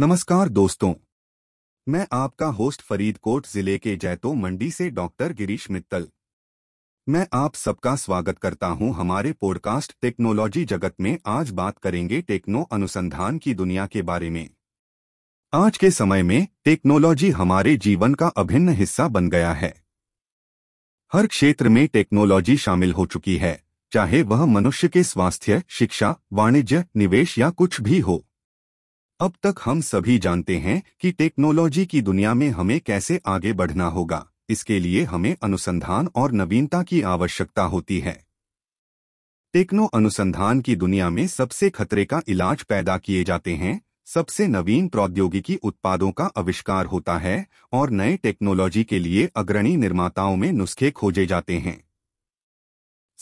नमस्कार दोस्तों, मैं आपका होस्ट फरीदकोट जिले के जैतो मंडी से डॉक्टर गिरीश मित्तल। मैं आप सबका स्वागत करता हूं हमारे पॉडकास्ट टेक्नोलॉजी जगत में। आज बात करेंगे टेक्नो अनुसंधान की दुनिया के बारे में। आज के समय में टेक्नोलॉजी हमारे जीवन का अभिन्न हिस्सा बन गया है। हर क्षेत्र में टेक्नोलॉजी शामिल हो चुकी है, चाहे वह मनुष्य के स्वास्थ्य, शिक्षा, वाणिज्य, निवेश या कुछ भी हो। अब तक हम सभी जानते हैं कि टेक्नोलॉजी की दुनिया में हमें कैसे आगे बढ़ना होगा। इसके लिए हमें अनुसंधान और नवीनता की आवश्यकता होती है। टेक्नो अनुसंधान की दुनिया में सबसे खतरे का इलाज पैदा किए जाते हैं, सबसे नवीन प्रौद्योगिकी उत्पादों का आविष्कार होता है और नए टेक्नोलॉजी के लिए अग्रणी निर्माताओं में नुस्खे खोजे जाते हैं।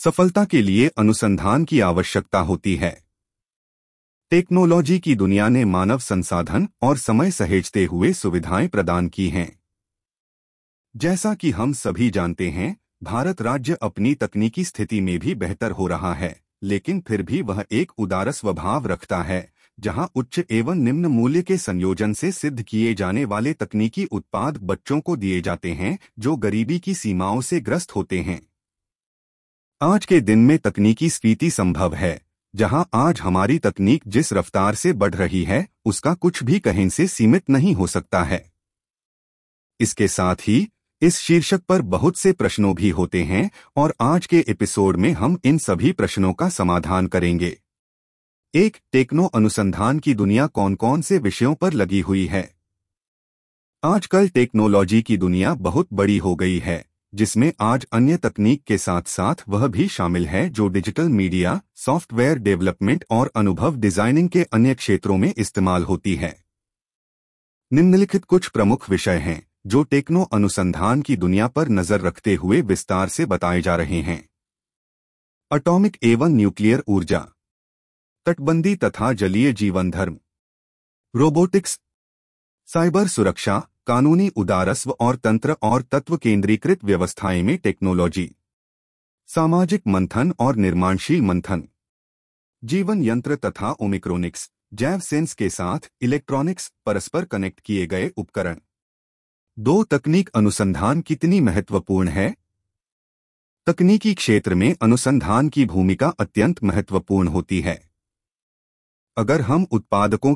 सफलता के लिए अनुसंधान की आवश्यकता होती है। टेक्नोलॉजी की दुनिया ने मानव संसाधन और समय सहेजते हुए सुविधाएं प्रदान की हैं। जैसा कि हम सभी जानते हैं, भारत राज्य अपनी तकनीकी स्थिति में भी बेहतर हो रहा है, लेकिन फिर भी वह एक उदार स्वभाव रखता है, जहां उच्च एवं निम्न मूल्य के संयोजन से सिद्ध किए जाने वाले तकनीकी उत्पाद बच्चों को दिए जाते हैं जो गरीबी की सीमाओं से ग्रस्त होते हैं। आज के दिन में तकनीकी स्फीति संभव है, जहां आज हमारी तकनीक जिस रफ्तार से बढ़ रही है उसका कुछ भी कहीं से सीमित नहीं हो सकता है। इसके साथ ही इस शीर्षक पर बहुत से प्रश्नों भी होते हैं और आज के एपिसोड में हम इन सभी प्रश्नों का समाधान करेंगे। एक, टेक्नो अनुसंधान की दुनिया कौन कौन से विषयों पर लगी हुई है? आजकल टेक्नोलॉजी की दुनिया बहुत बड़ी हो गई है, जिसमें आज अन्य तकनीक के साथ साथ वह भी शामिल है जो डिजिटल मीडिया, सॉफ्टवेयर डेवलपमेंट और अनुभव डिजाइनिंग के अन्य क्षेत्रों में इस्तेमाल होती है। निम्नलिखित कुछ प्रमुख विषय हैं जो टेक्नो अनुसंधान की दुनिया पर नजर रखते हुए विस्तार से बताए जा रहे हैं। एटॉमिक एवं न्यूक्लियर ऊर्जा, तटबंदी तथा जलीय जीवन धर्म, रोबोटिक्स, साइबर सुरक्षा, कानूनी उदारस्व और तंत्र और तत्व केंद्रीकृत व्यवस्थाएं में टेक्नोलॉजी, सामाजिक मंथन और निर्माणशील मंथन, जीवन यंत्र तथा ओमिक्रोनिक्स, जैव सेंस के साथ इलेक्ट्रॉनिक्स, परस्पर कनेक्ट किए गए उपकरण। दो, तकनीक अनुसंधान कितनी महत्वपूर्ण है? तकनीकी क्षेत्र में अनुसंधान की भूमिका अत्यंत महत्वपूर्ण होती है। अगर हम उत्पादकों